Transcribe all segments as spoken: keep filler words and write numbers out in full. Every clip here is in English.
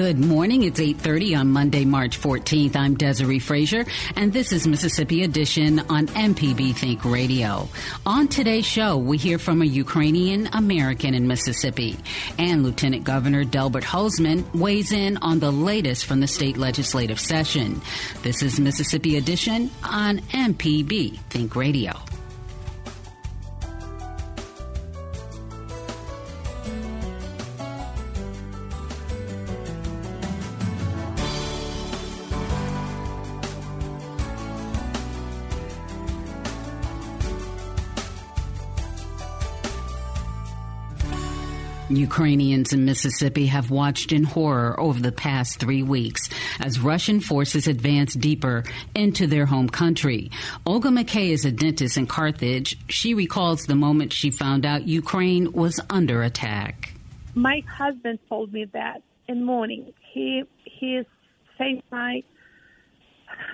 Good morning. It's eight thirty on Monday, March fourteenth. I'm Desiree Frazier, and this is Mississippi Edition on M P B Think Radio. On today's show, we hear from a Ukrainian American in Mississippi, and Lieutenant Governor Delbert Hosemann weighs in on the latest from the state legislative session. This is Mississippi Edition on M P B Think Radio. Ukrainians in Mississippi have watched in horror over the past three weeks as Russian forces advance deeper into their home country. Olga McKay is a dentist in Carthage. She recalls the moment she found out Ukraine was under attack. My husband told me that in the morning. He he saved my,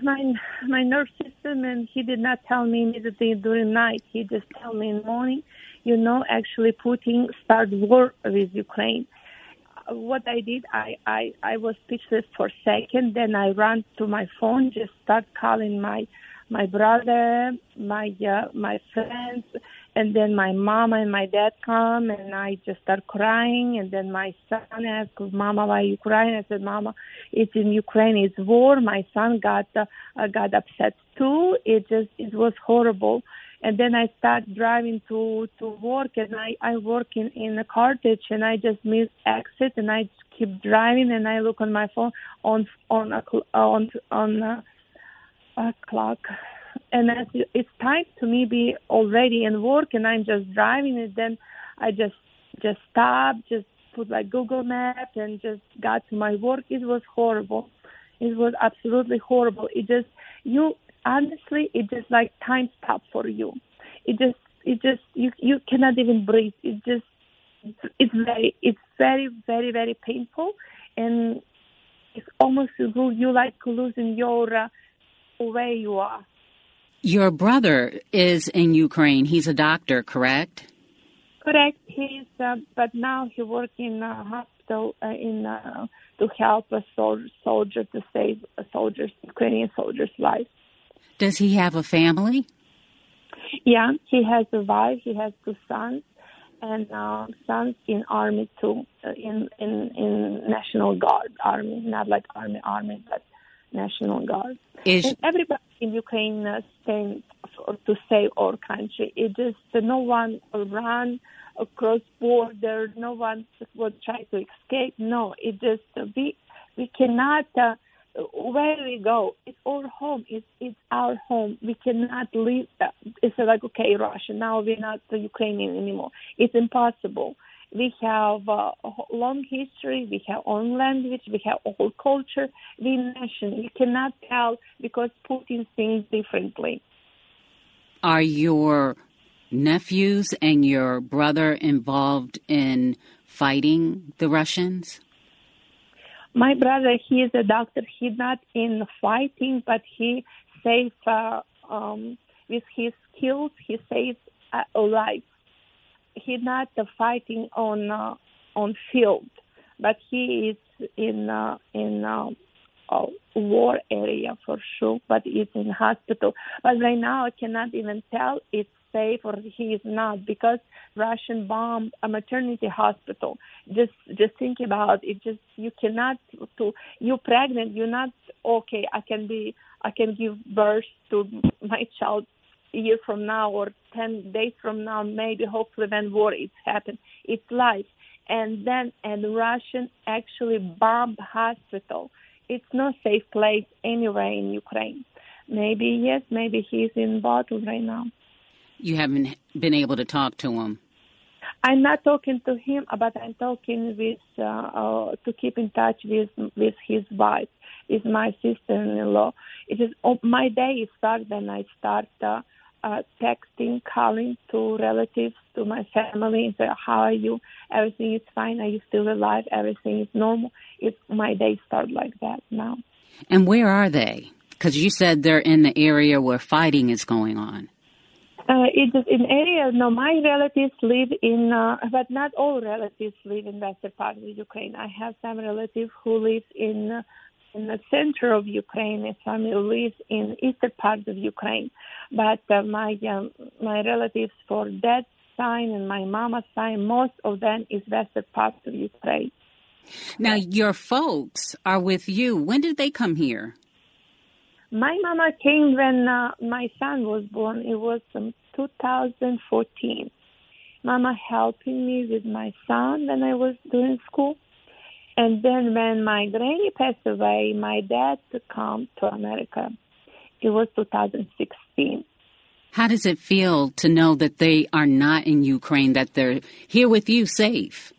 my, my nerve system, and he did not tell me immediately during night. He just told me in the morning. You know, actually Putin started war with Ukraine. What I did, I, I, I was speechless for a second. Then I ran to my phone, just start calling my my brother, my uh, my friends, and then my mom and my dad come, and I just start crying. And then my son asked, "Mama, why you crying?" I said, "Mama, it's in Ukraine. It's war." My son got uh, got upset too. It just it was horrible. And then I start driving to, to work, and I, I work in, in a Carthage, and I just miss exit, and I keep driving, and I look on my phone on on a, on on a, a clock, and I, it's time to me be already in work, and I'm just driving, and then I just just stop, just put like Google Maps, and just got to my work. It was horrible. It was absolutely horrible. It just you. Honestly, it just like time stop for you. It just, it just, you, you cannot even breathe. It just, it's very, it's very, very, very painful, and it's almost you like losing your uh, where you are. Your brother is in Ukraine. He's a doctor, correct? Correct. He's, uh, but now he works in a hospital uh, in uh, to help a soldier, soldier to save a soldier's Ukrainian soldier's life. Does he have a family? Yeah, he has a wife. He has two sons, and uh, sons in army too, in, in in National Guard army, not like army army, but National Guard. Is and everybody in Ukraine uh, stands for, to save our country. It just uh, no one ran across border. No one would try to escape. No, it just uh, we we cannot. Uh, Where we go, it's our home. It's it's our home. We cannot leave. It's like, okay, Russia, now we're not the Ukrainian anymore. It's impossible. We have a long history. We have our own language. We have our whole culture. We nation. You cannot tell because Putin thinks differently. Are your nephews and your brother involved in fighting the Russians? My brother, he is a doctor. He's not in fighting, but he saves, uh, um, with his skills, he saves uh, a life. He's not uh, fighting on uh, on field, but he is in uh, in uh, uh, war area for sure, but he's in hospital. But right now, I cannot even tell. It's safe or he is not, because Russian bombed a maternity hospital. Just just think about it. Just you cannot to you're pregnant. You're not okay. I can be. I can give birth to my child a year from now or ten days from now. Maybe hopefully when war it's happened. It's life. And then and Russian actually bombed hospital. It's not safe place anywhere in Ukraine. Maybe yes, maybe he's in bottle right now. You haven't been able to talk to him. I'm not talking to him, but I'm talking with uh, uh, to keep in touch with with his wife, with my sister-in-law. It is oh, my day is start when I start uh, uh, texting, calling to relatives, to my family. So how are you? Everything is fine. Are you still alive? Everything is normal. It's my day start like that now. And where are they? Because you said they're in the area where fighting is going on. Uh, it's an area, no, my relatives live in, uh, but not all relatives live in western part of Ukraine. I have some relatives who live in, uh, in the center of Ukraine, and some who live in eastern part of Ukraine. But uh, my um, my relatives for that side and my mama's side, most of them is western part of Ukraine. Now, your folks are with you. When did they come here? My mama came when uh, my son was born. It was um, two thousand fourteen. Mama helping me with my son when I was doing school. And then when my granny passed away, my dad came to America. It was two thousand sixteen. How does it feel to know that they are not in Ukraine, that they're here with you safe?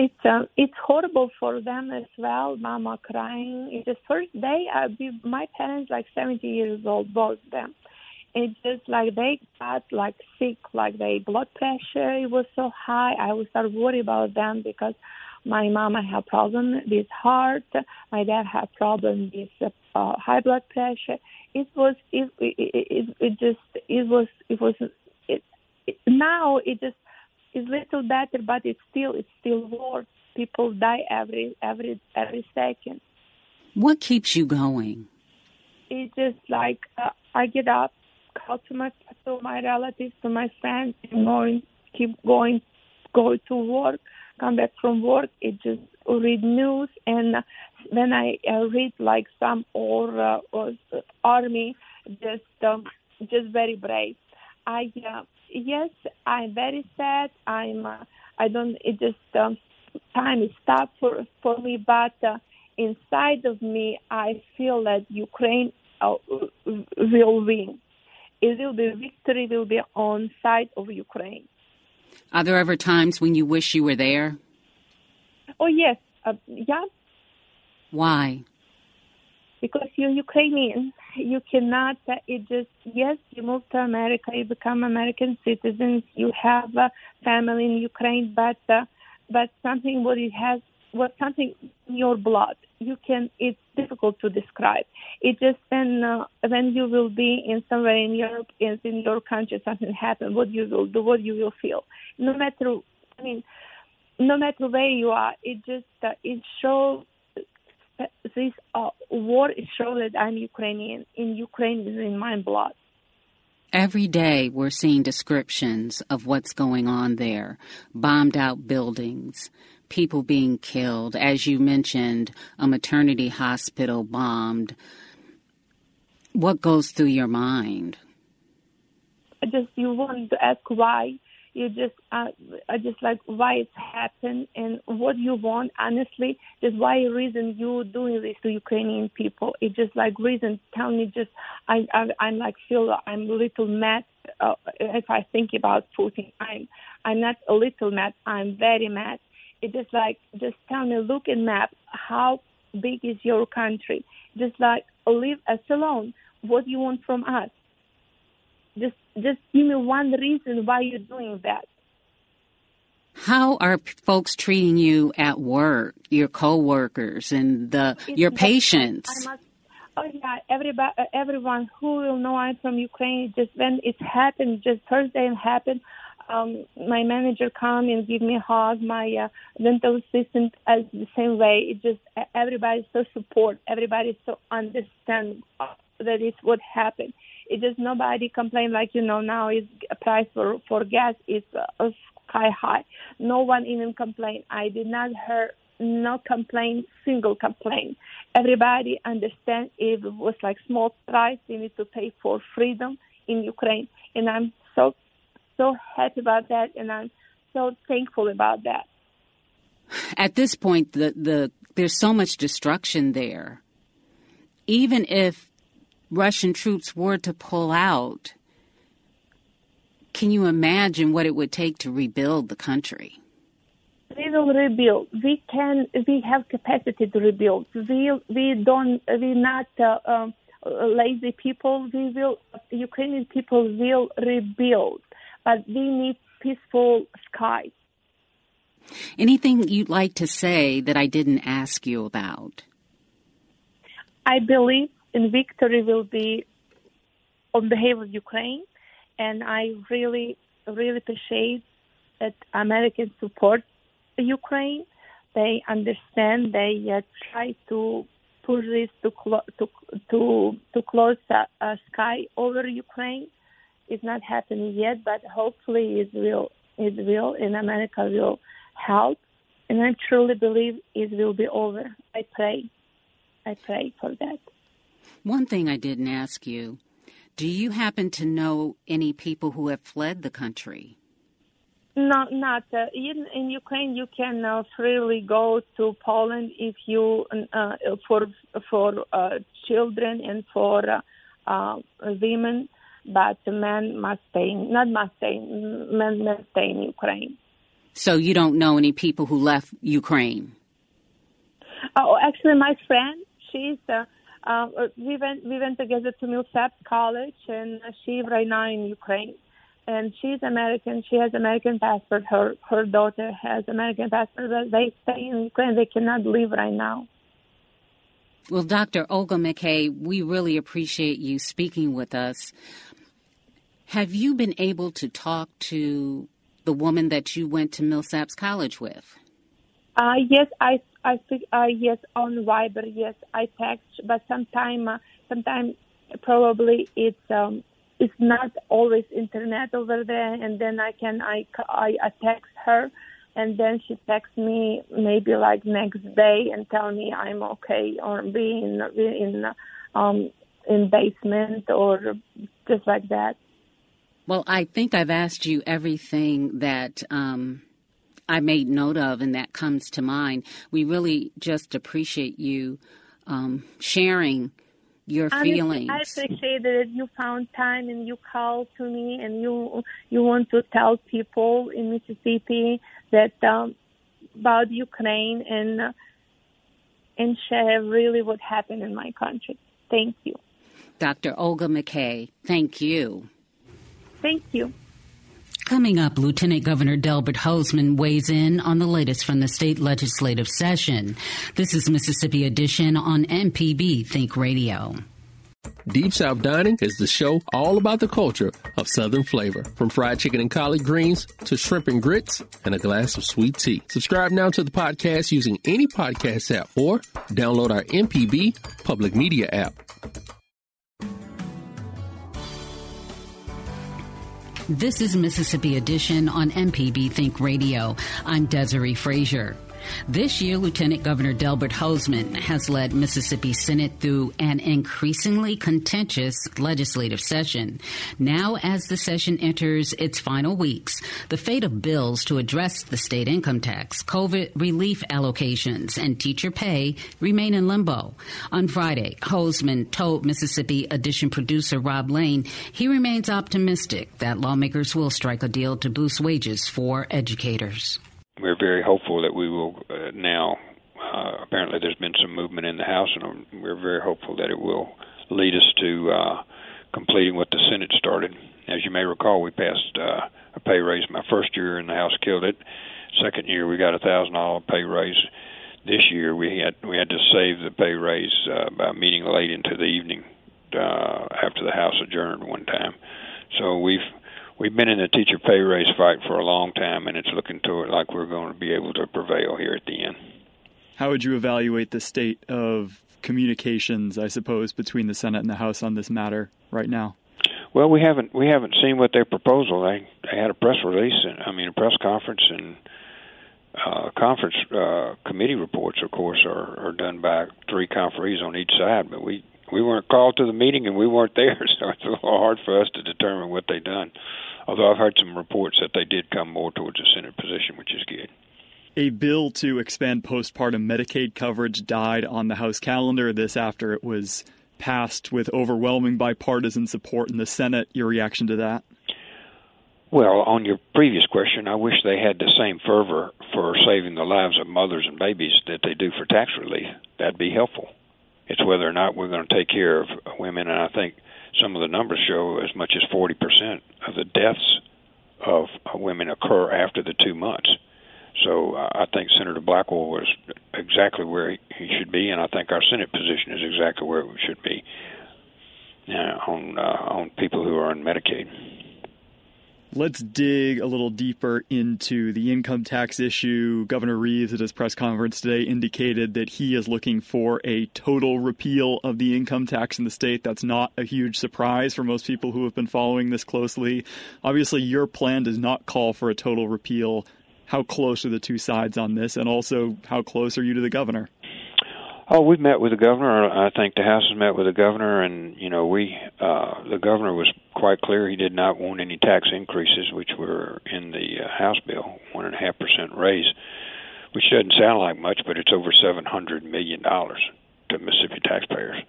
It's uh, it's horrible for them as well. Mama crying. It's the first day I be, my parents like seventy years old, both of them. It's just like they got like sick, like their blood pressure it was so high. I was start worried about them because my mama had problem with heart, my dad had problem with uh, high blood pressure. It was it it, it, it just it was it was it, it now it just. It's little better, but it's still it's still war. People die every every every second. What keeps you going? It's just like uh, I get up, call to my to my relatives, to my friends, and going, keep going, go to work, come back from work. It just read news, and when I uh, read like some or uh, or army, just um, just very brave. I. Uh, Yes, I'm very sad. I'm. Uh, I don't. It just um, time is tough for for me. But uh, inside of me, I feel that Ukraine uh, will win. It will be victory. Will be on side of Ukraine. Are there ever times when you wish you were there? Oh yes, uh, yeah. Why? Because you're Ukrainian, you cannot, uh, it just, yes, you move to America, you become American citizens, you have a family in Ukraine, but uh, but something what it has, what something in your blood, you can, it's difficult to describe. It just, when, uh, when you will be in somewhere in Europe, in, in your country, something happens, what you will do, what you will feel. No matter, I mean, no matter where you are, it just, uh, it shows, This uh, war is showing that I'm Ukrainian. In Ukraine, is in my blood. Every day we're seeing descriptions of what's going on there. Bombed out buildings, people being killed. As you mentioned, a maternity hospital bombed. What goes through your mind? I just you want to ask why. You just, uh, I just like why it's happened and what you want. Honestly, just why reason you doing this to Ukrainian people? It's just like reason. Tell me, just I, I I'm like feel I'm a little mad uh, if I think about Putin. I'm, I'm not a little mad. I'm very mad. It's just like just tell me, look at map. How big is your country? Just like leave us alone. What you want from us? Just, just give me one reason why you're doing that. How are folks treating you at work, your co-workers and the it's your patients? I must, oh, yeah, everybody, everyone who will know I'm from Ukraine, just when it happened, just Thursday it happened, um, my manager come and give me a hug, my uh, dental assistant as the same way. It just everybody's so support, everybody's so understand that it's what happened. It's just nobody complained, like, you know, now is a price for, for gas is uh, sky high. No one even complained. I did not hear no complaint, single complaint. Everybody understand it was like small price you need to pay for freedom in Ukraine. And I'm so, so happy about that. And I'm so thankful about that. At this point, the, the there's so much destruction there. Even if Russian troops were to pull out, can you imagine what it would take to rebuild the country? We will rebuild. We can. We have capacity to rebuild. We we don't. We're not uh, um, lazy people. We will. Ukrainian people will rebuild, but we need peaceful skies. Anything you'd like to say that I didn't ask you about? I believe in victory will be on behalf of Ukraine, and I really, really appreciate that Americans support Ukraine. They understand. They uh, try to push this to clo- to to to close a, a sky over Ukraine. It's not happening yet, but hopefully it will. It will, and America will help. And I truly believe it will be over. I pray. I pray for that. One thing I didn't ask you, do you happen to know any people who have fled the country? No, not. Uh, in, in Ukraine, you can uh, freely go to Poland if you uh, for for uh, children and for uh, uh, women, but men must stay. Not must stay. Men must stay in Ukraine. So you don't know any people who left Ukraine? Oh, actually, my friend, she's. Uh, uh, we went. We went together to Millsaps College, and she's right now in Ukraine. And she's American. She has American passport. Her her daughter has American passport. They stay in Ukraine. They cannot leave right now. Well, Doctor Olga McKay, we really appreciate you speaking with us. Have you been able to talk to the woman that you went to Millsaps College with? Uh, yes, I I speak. Uh, yes, on Viber. Yes, I text. But sometime, uh, sometime probably it's. Um, It's not always internet over there, and then I can I, I text her, and then she texts me maybe like next day and tell me I'm okay or be in in um in basement or just like that. Well, I think I've asked you everything that um, I made note of, and that comes to mind. We really just appreciate you um, sharing your feelings. I appreciate that you found time and you called to me and you you want to tell people in Mississippi that um, about Ukraine and uh, and share really what happened in my country. Thank you, Doctor Olga McKay. Thank you. Thank you. Coming up, Lieutenant Governor Delbert Hosemann weighs in on the latest from the state legislative session. This is Mississippi Edition on M P B Think Radio. Deep South Dining is the show all about the culture of Southern flavor, from fried chicken and collard greens to shrimp and grits and a glass of sweet tea. Subscribe now to the podcast using any podcast app or download our M P B public media app. This is Mississippi Edition on M P B Think Radio. I'm Desiree Frazier. This year, Lieutenant Governor Delbert Hosemann has led Mississippi Senate through an increasingly contentious legislative session. Now, as the session enters its final weeks, the fate of bills to address the state income tax, COVID relief allocations, and teacher pay remain in limbo. On Friday, Hosemann told Mississippi Edition producer Rob Lane he remains optimistic that lawmakers will strike a deal to boost wages for educators. We're very hopeful that we will uh, now, uh, apparently there's been some movement in the House, and we're very hopeful that it will lead us to uh, completing what the Senate started. As you may recall, we passed uh, a pay raise my first year, and the House killed it. Second year, we got a one thousand dollars pay raise. This year, we had we had to save the pay raise uh, by meeting late into the evening uh, after the House adjourned one time. So we've... We've been in the teacher pay raise fight for a long time, and it's looking to it like we're going to be able to prevail here at the end. How would you evaluate the state of communications, I suppose, between the Senate and the House on this matter right now? Well, we haven't we haven't seen what their proposal. They they had a press release, and, I mean a press conference, and uh, conference uh, committee reports, of course, are, are done by three conferees on each side. But we, we weren't called to the meeting, and we weren't there, so it's a little hard for us to determine what they done. Although I've heard some reports that they did come more towards a Senate position, which is good. A bill to expand postpartum Medicaid coverage died on the House calendar. This after it was passed with overwhelming bipartisan support in the Senate. Your reaction to that? Well, on your previous question, I wish they had the same fervor for saving the lives of mothers and babies that they do for tax relief. That'd be helpful. It's whether or not we're going to take care of women, and I think some of the numbers show as much as forty percent of the deaths of women occur after the two months. So uh, I think Senator Blackwell was exactly where he, he should be, and I think our Senate position is exactly where it should be uh, on uh, on people who are on Medicaid. Let's dig a little deeper into the income tax issue. Governor Reeves at his press conference today indicated that he is looking for a total repeal of the income tax in the state. That's not a huge surprise for most people who have been following this closely. Obviously, your plan does not call for a total repeal. How close are the two sides on this? And also, how close are you to the governor? Oh, we've met with the governor. I think the House has met with the governor, and, you know, we uh, the governor was quite clear he did not want any tax increases, which were in the uh, House bill, one point five percent raise, which doesn't sound like much, but it's over seven hundred million dollars to Mississippi taxpayers.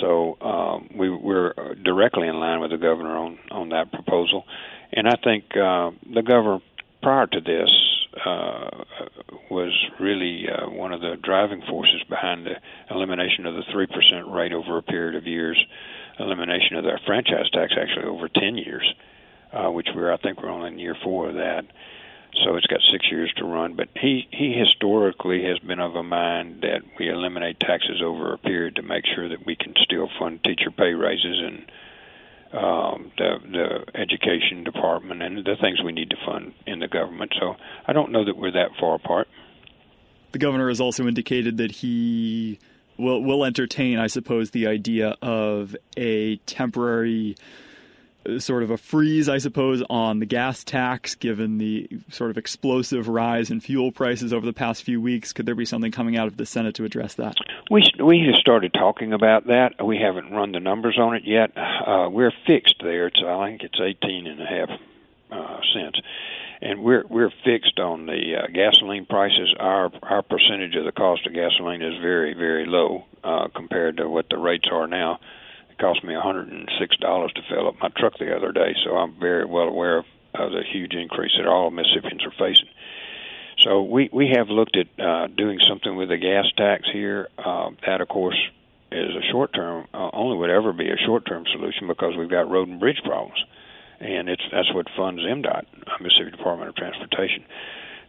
So um, we, we're directly in line with the governor on, on that proposal. And I think uh, the governor, prior to this, Uh, was really uh, one of the driving forces behind the elimination of the three percent rate over a period of years, elimination of our franchise tax actually over ten years, uh, which we're I think we're only in year four of that. So it's got six years to run. But he, he historically has been of a mind that we eliminate taxes over a period to make sure that we can still fund teacher pay raises and Um, the, the education department and the things we need to fund in the government. So I don't know that we're that far apart. The governor has also indicated that he will, will entertain, I suppose, the idea of a temporary sort of a freeze, I suppose, on the gas tax, given the sort of explosive rise in fuel prices over the past few weeks. Could there be something coming out of the Senate to address that? We we have started talking about that. We haven't run the numbers on it yet. Uh, we're fixed there. It's, I think it's eighteen and a half uh, cents. And we're we're fixed on the uh, gasoline prices. Our our percentage of the cost of gasoline is very, very low uh, compared to what the rates are now. It cost me one hundred six dollars to fill up my truck the other day, so I'm very well aware of, of the huge increase that all Mississippians are facing. So we, we have looked at uh, doing something with the gas tax here. Uh, that, of course, is a short-term, uh, only would ever be a short-term solution because we've got road and bridge problems, and it's that's what funds M D O T, Mississippi Department of Transportation.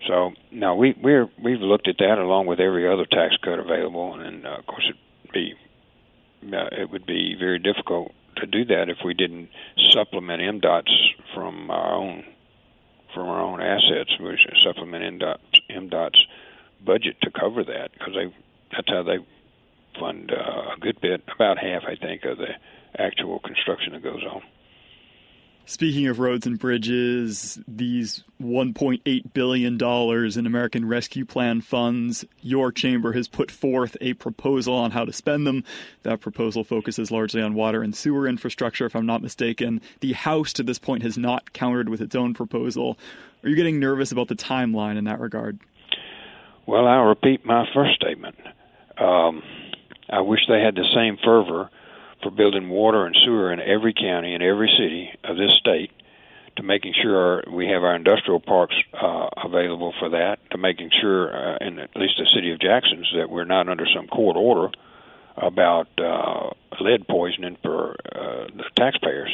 So now we, we're, we've looked at that along with every other tax cut available, and, uh, of course, it would be Uh, it would be very difficult to do that if we didn't supplement M D O T's from our own from our own assets. We should supplement M D O T's budget to cover that because they that's how they fund uh, a good bit, about half, I think, of the actual construction that goes on. Speaking of roads and bridges, these one point eight billion dollars in American Rescue Plan funds, your chamber has put forth a proposal on how to spend them. That proposal focuses largely on water and sewer infrastructure, if I'm not mistaken. The House to this point has not countered with its own proposal. Are you getting nervous about the timeline in that regard? Well, I'll repeat my first statement. Um, I wish they had the same fervor for building water and sewer in every county and every city of this state, to making sure we have our industrial parks uh, available for that, to making sure, uh, in at least the city of Jackson's, that we're not under some court order about uh, lead poisoning for uh, the taxpayers.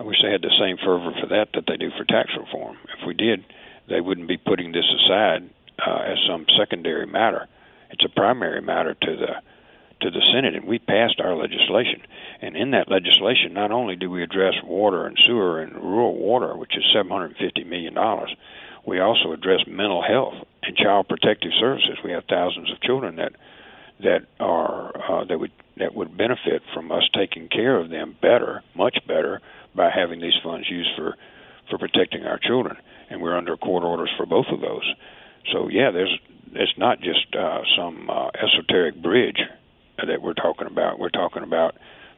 I wish they had the same fervor for that that they do for tax reform. If we did, they wouldn't be putting this aside uh, as some secondary matter. It's a primary matter to the to the Senate, and we passed our legislation. And in that legislation, not only do we address water and sewer and rural water, which is seven hundred fifty million dollars, we also address mental health and child protective services. We have thousands of children that that are uh, that would that would benefit from us taking care of them better, much better, by having these funds used for, for protecting our children. And we're under court orders for both of those. So, yeah, there's it's not just uh, some uh, esoteric bridge that we're talking about. We're talking about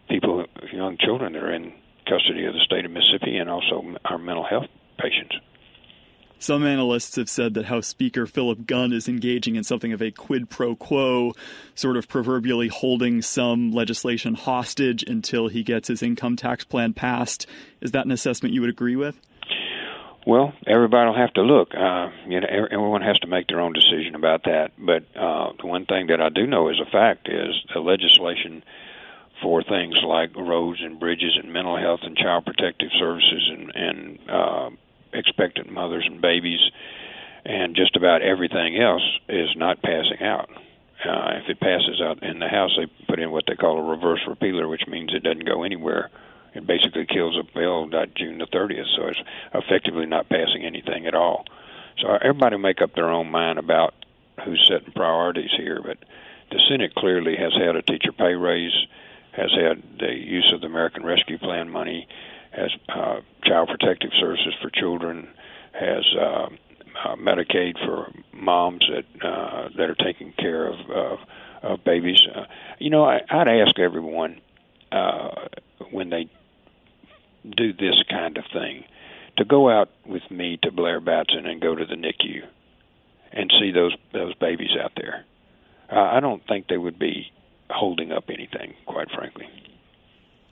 people, young children that are in custody of the state of Mississippi, and also our mental health patients. Some analysts have said that House Speaker Philip Gunn is engaging in something of a quid pro quo, sort of proverbially holding some legislation hostage until he gets his income tax plan passed. Is that an assessment you would agree with? Well, everybody will have to look. Uh, you know, everyone has to make their own decision about that. But uh, the one thing that I do know is a fact is the legislation for things like roads and bridges and mental health and child protective services and, and uh, expectant mothers and babies and just about everything else is not passing out. Uh, if it passes out in the House, they put in what they call a reverse repealer, which means it doesn't go anywhere. It basically kills a bill by June the thirtieth, so it's effectively not passing anything at all. So everybody make up their own mind about who's setting priorities here, but the Senate clearly has had a teacher pay raise, has had the use of the American Rescue Plan money, has uh, child protective services for children, has uh, uh, Medicaid for moms that uh, that are taking care of, of, of babies. Uh, you know, I, I'd ask everyone uh, when they do this kind of thing to go out with me to Blair Batson and go to the N I C U and see those, those babies out there. Uh, I don't think they would be holding up anything, quite frankly.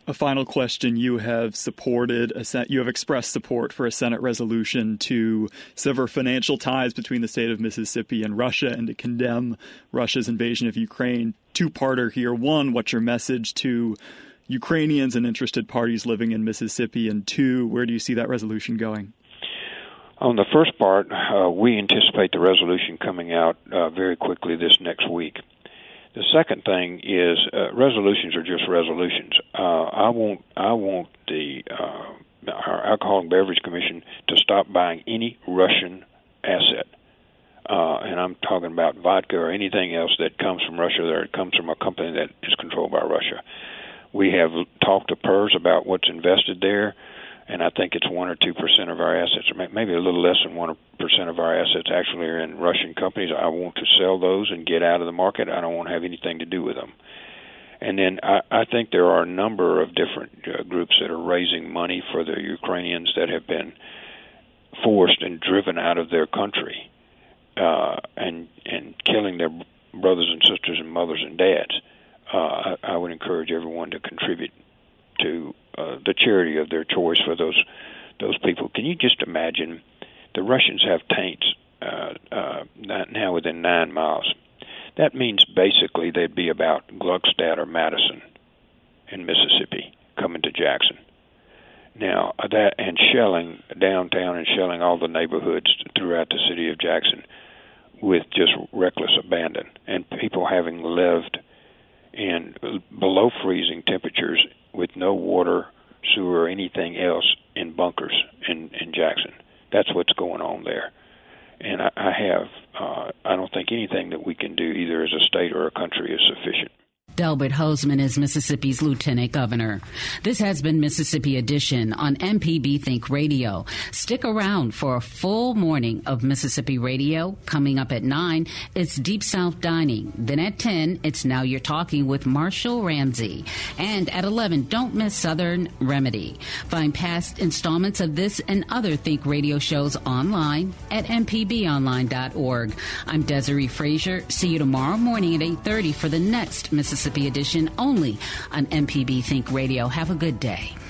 A final question. You have supported, a, you have expressed support for a Senate resolution to sever financial ties between the state of Mississippi and Russia and to condemn Russia's invasion of Ukraine. Two-parter here. One, what's your message to Ukrainians and interested parties living in Mississippi? And two, where do you see that resolution going? On the first part, uh, we anticipate the resolution coming out uh, very quickly this next week. The second thing is uh, resolutions are just resolutions. Uh, I want I want the uh, our Alcohol and Beverage Commission to stop buying any Russian asset, uh, and I'm talking about vodka or anything else that comes from Russia or comes from a company that is controlled by Russia. We have talked to PERS about what's invested there, and I think it's one or two percent of our assets, or maybe a little less than one percent of our assets actually are in Russian companies. I want to sell those and get out of the market. I don't want to have anything to do with them. And then I, I think there are a number of different uh, groups that are raising money for the Ukrainians that have been forced and driven out of their country uh, and and killing their brothers and sisters and mothers and dads. Uh, I, I would encourage everyone to contribute to Uh, the charity of their choice for those those people. Can you just imagine? The Russians have tanks uh, uh, now within nine miles. That means basically they'd be about Gluckstadt or Madison in Mississippi coming to Jackson. Now that and shelling downtown and shelling all the neighborhoods throughout the city of Jackson with just reckless abandon, and people having lived in below freezing temperatures with no water, sewer, or anything else in bunkers in, in Jackson. That's what's going on there. And I, I have, uh, I don't think anything that we can do either as a state or a country is sufficient. Delbert Hosemann is Mississippi's lieutenant governor. This has been Mississippi Edition on M P B Think Radio. Stick around for a full morning of Mississippi Radio. Coming up at nine, it's Deep South Dining. Then at ten, it's Now You're Talking with Marshall Ramsey. And at eleven, don't miss Southern Remedy. Find past installments of this and other Think Radio shows online at m p b online dot org. I'm Desiree Frazier. See you tomorrow morning at eight thirty for the next Mississippi Edition only on M P B Think Radio. Have a good day.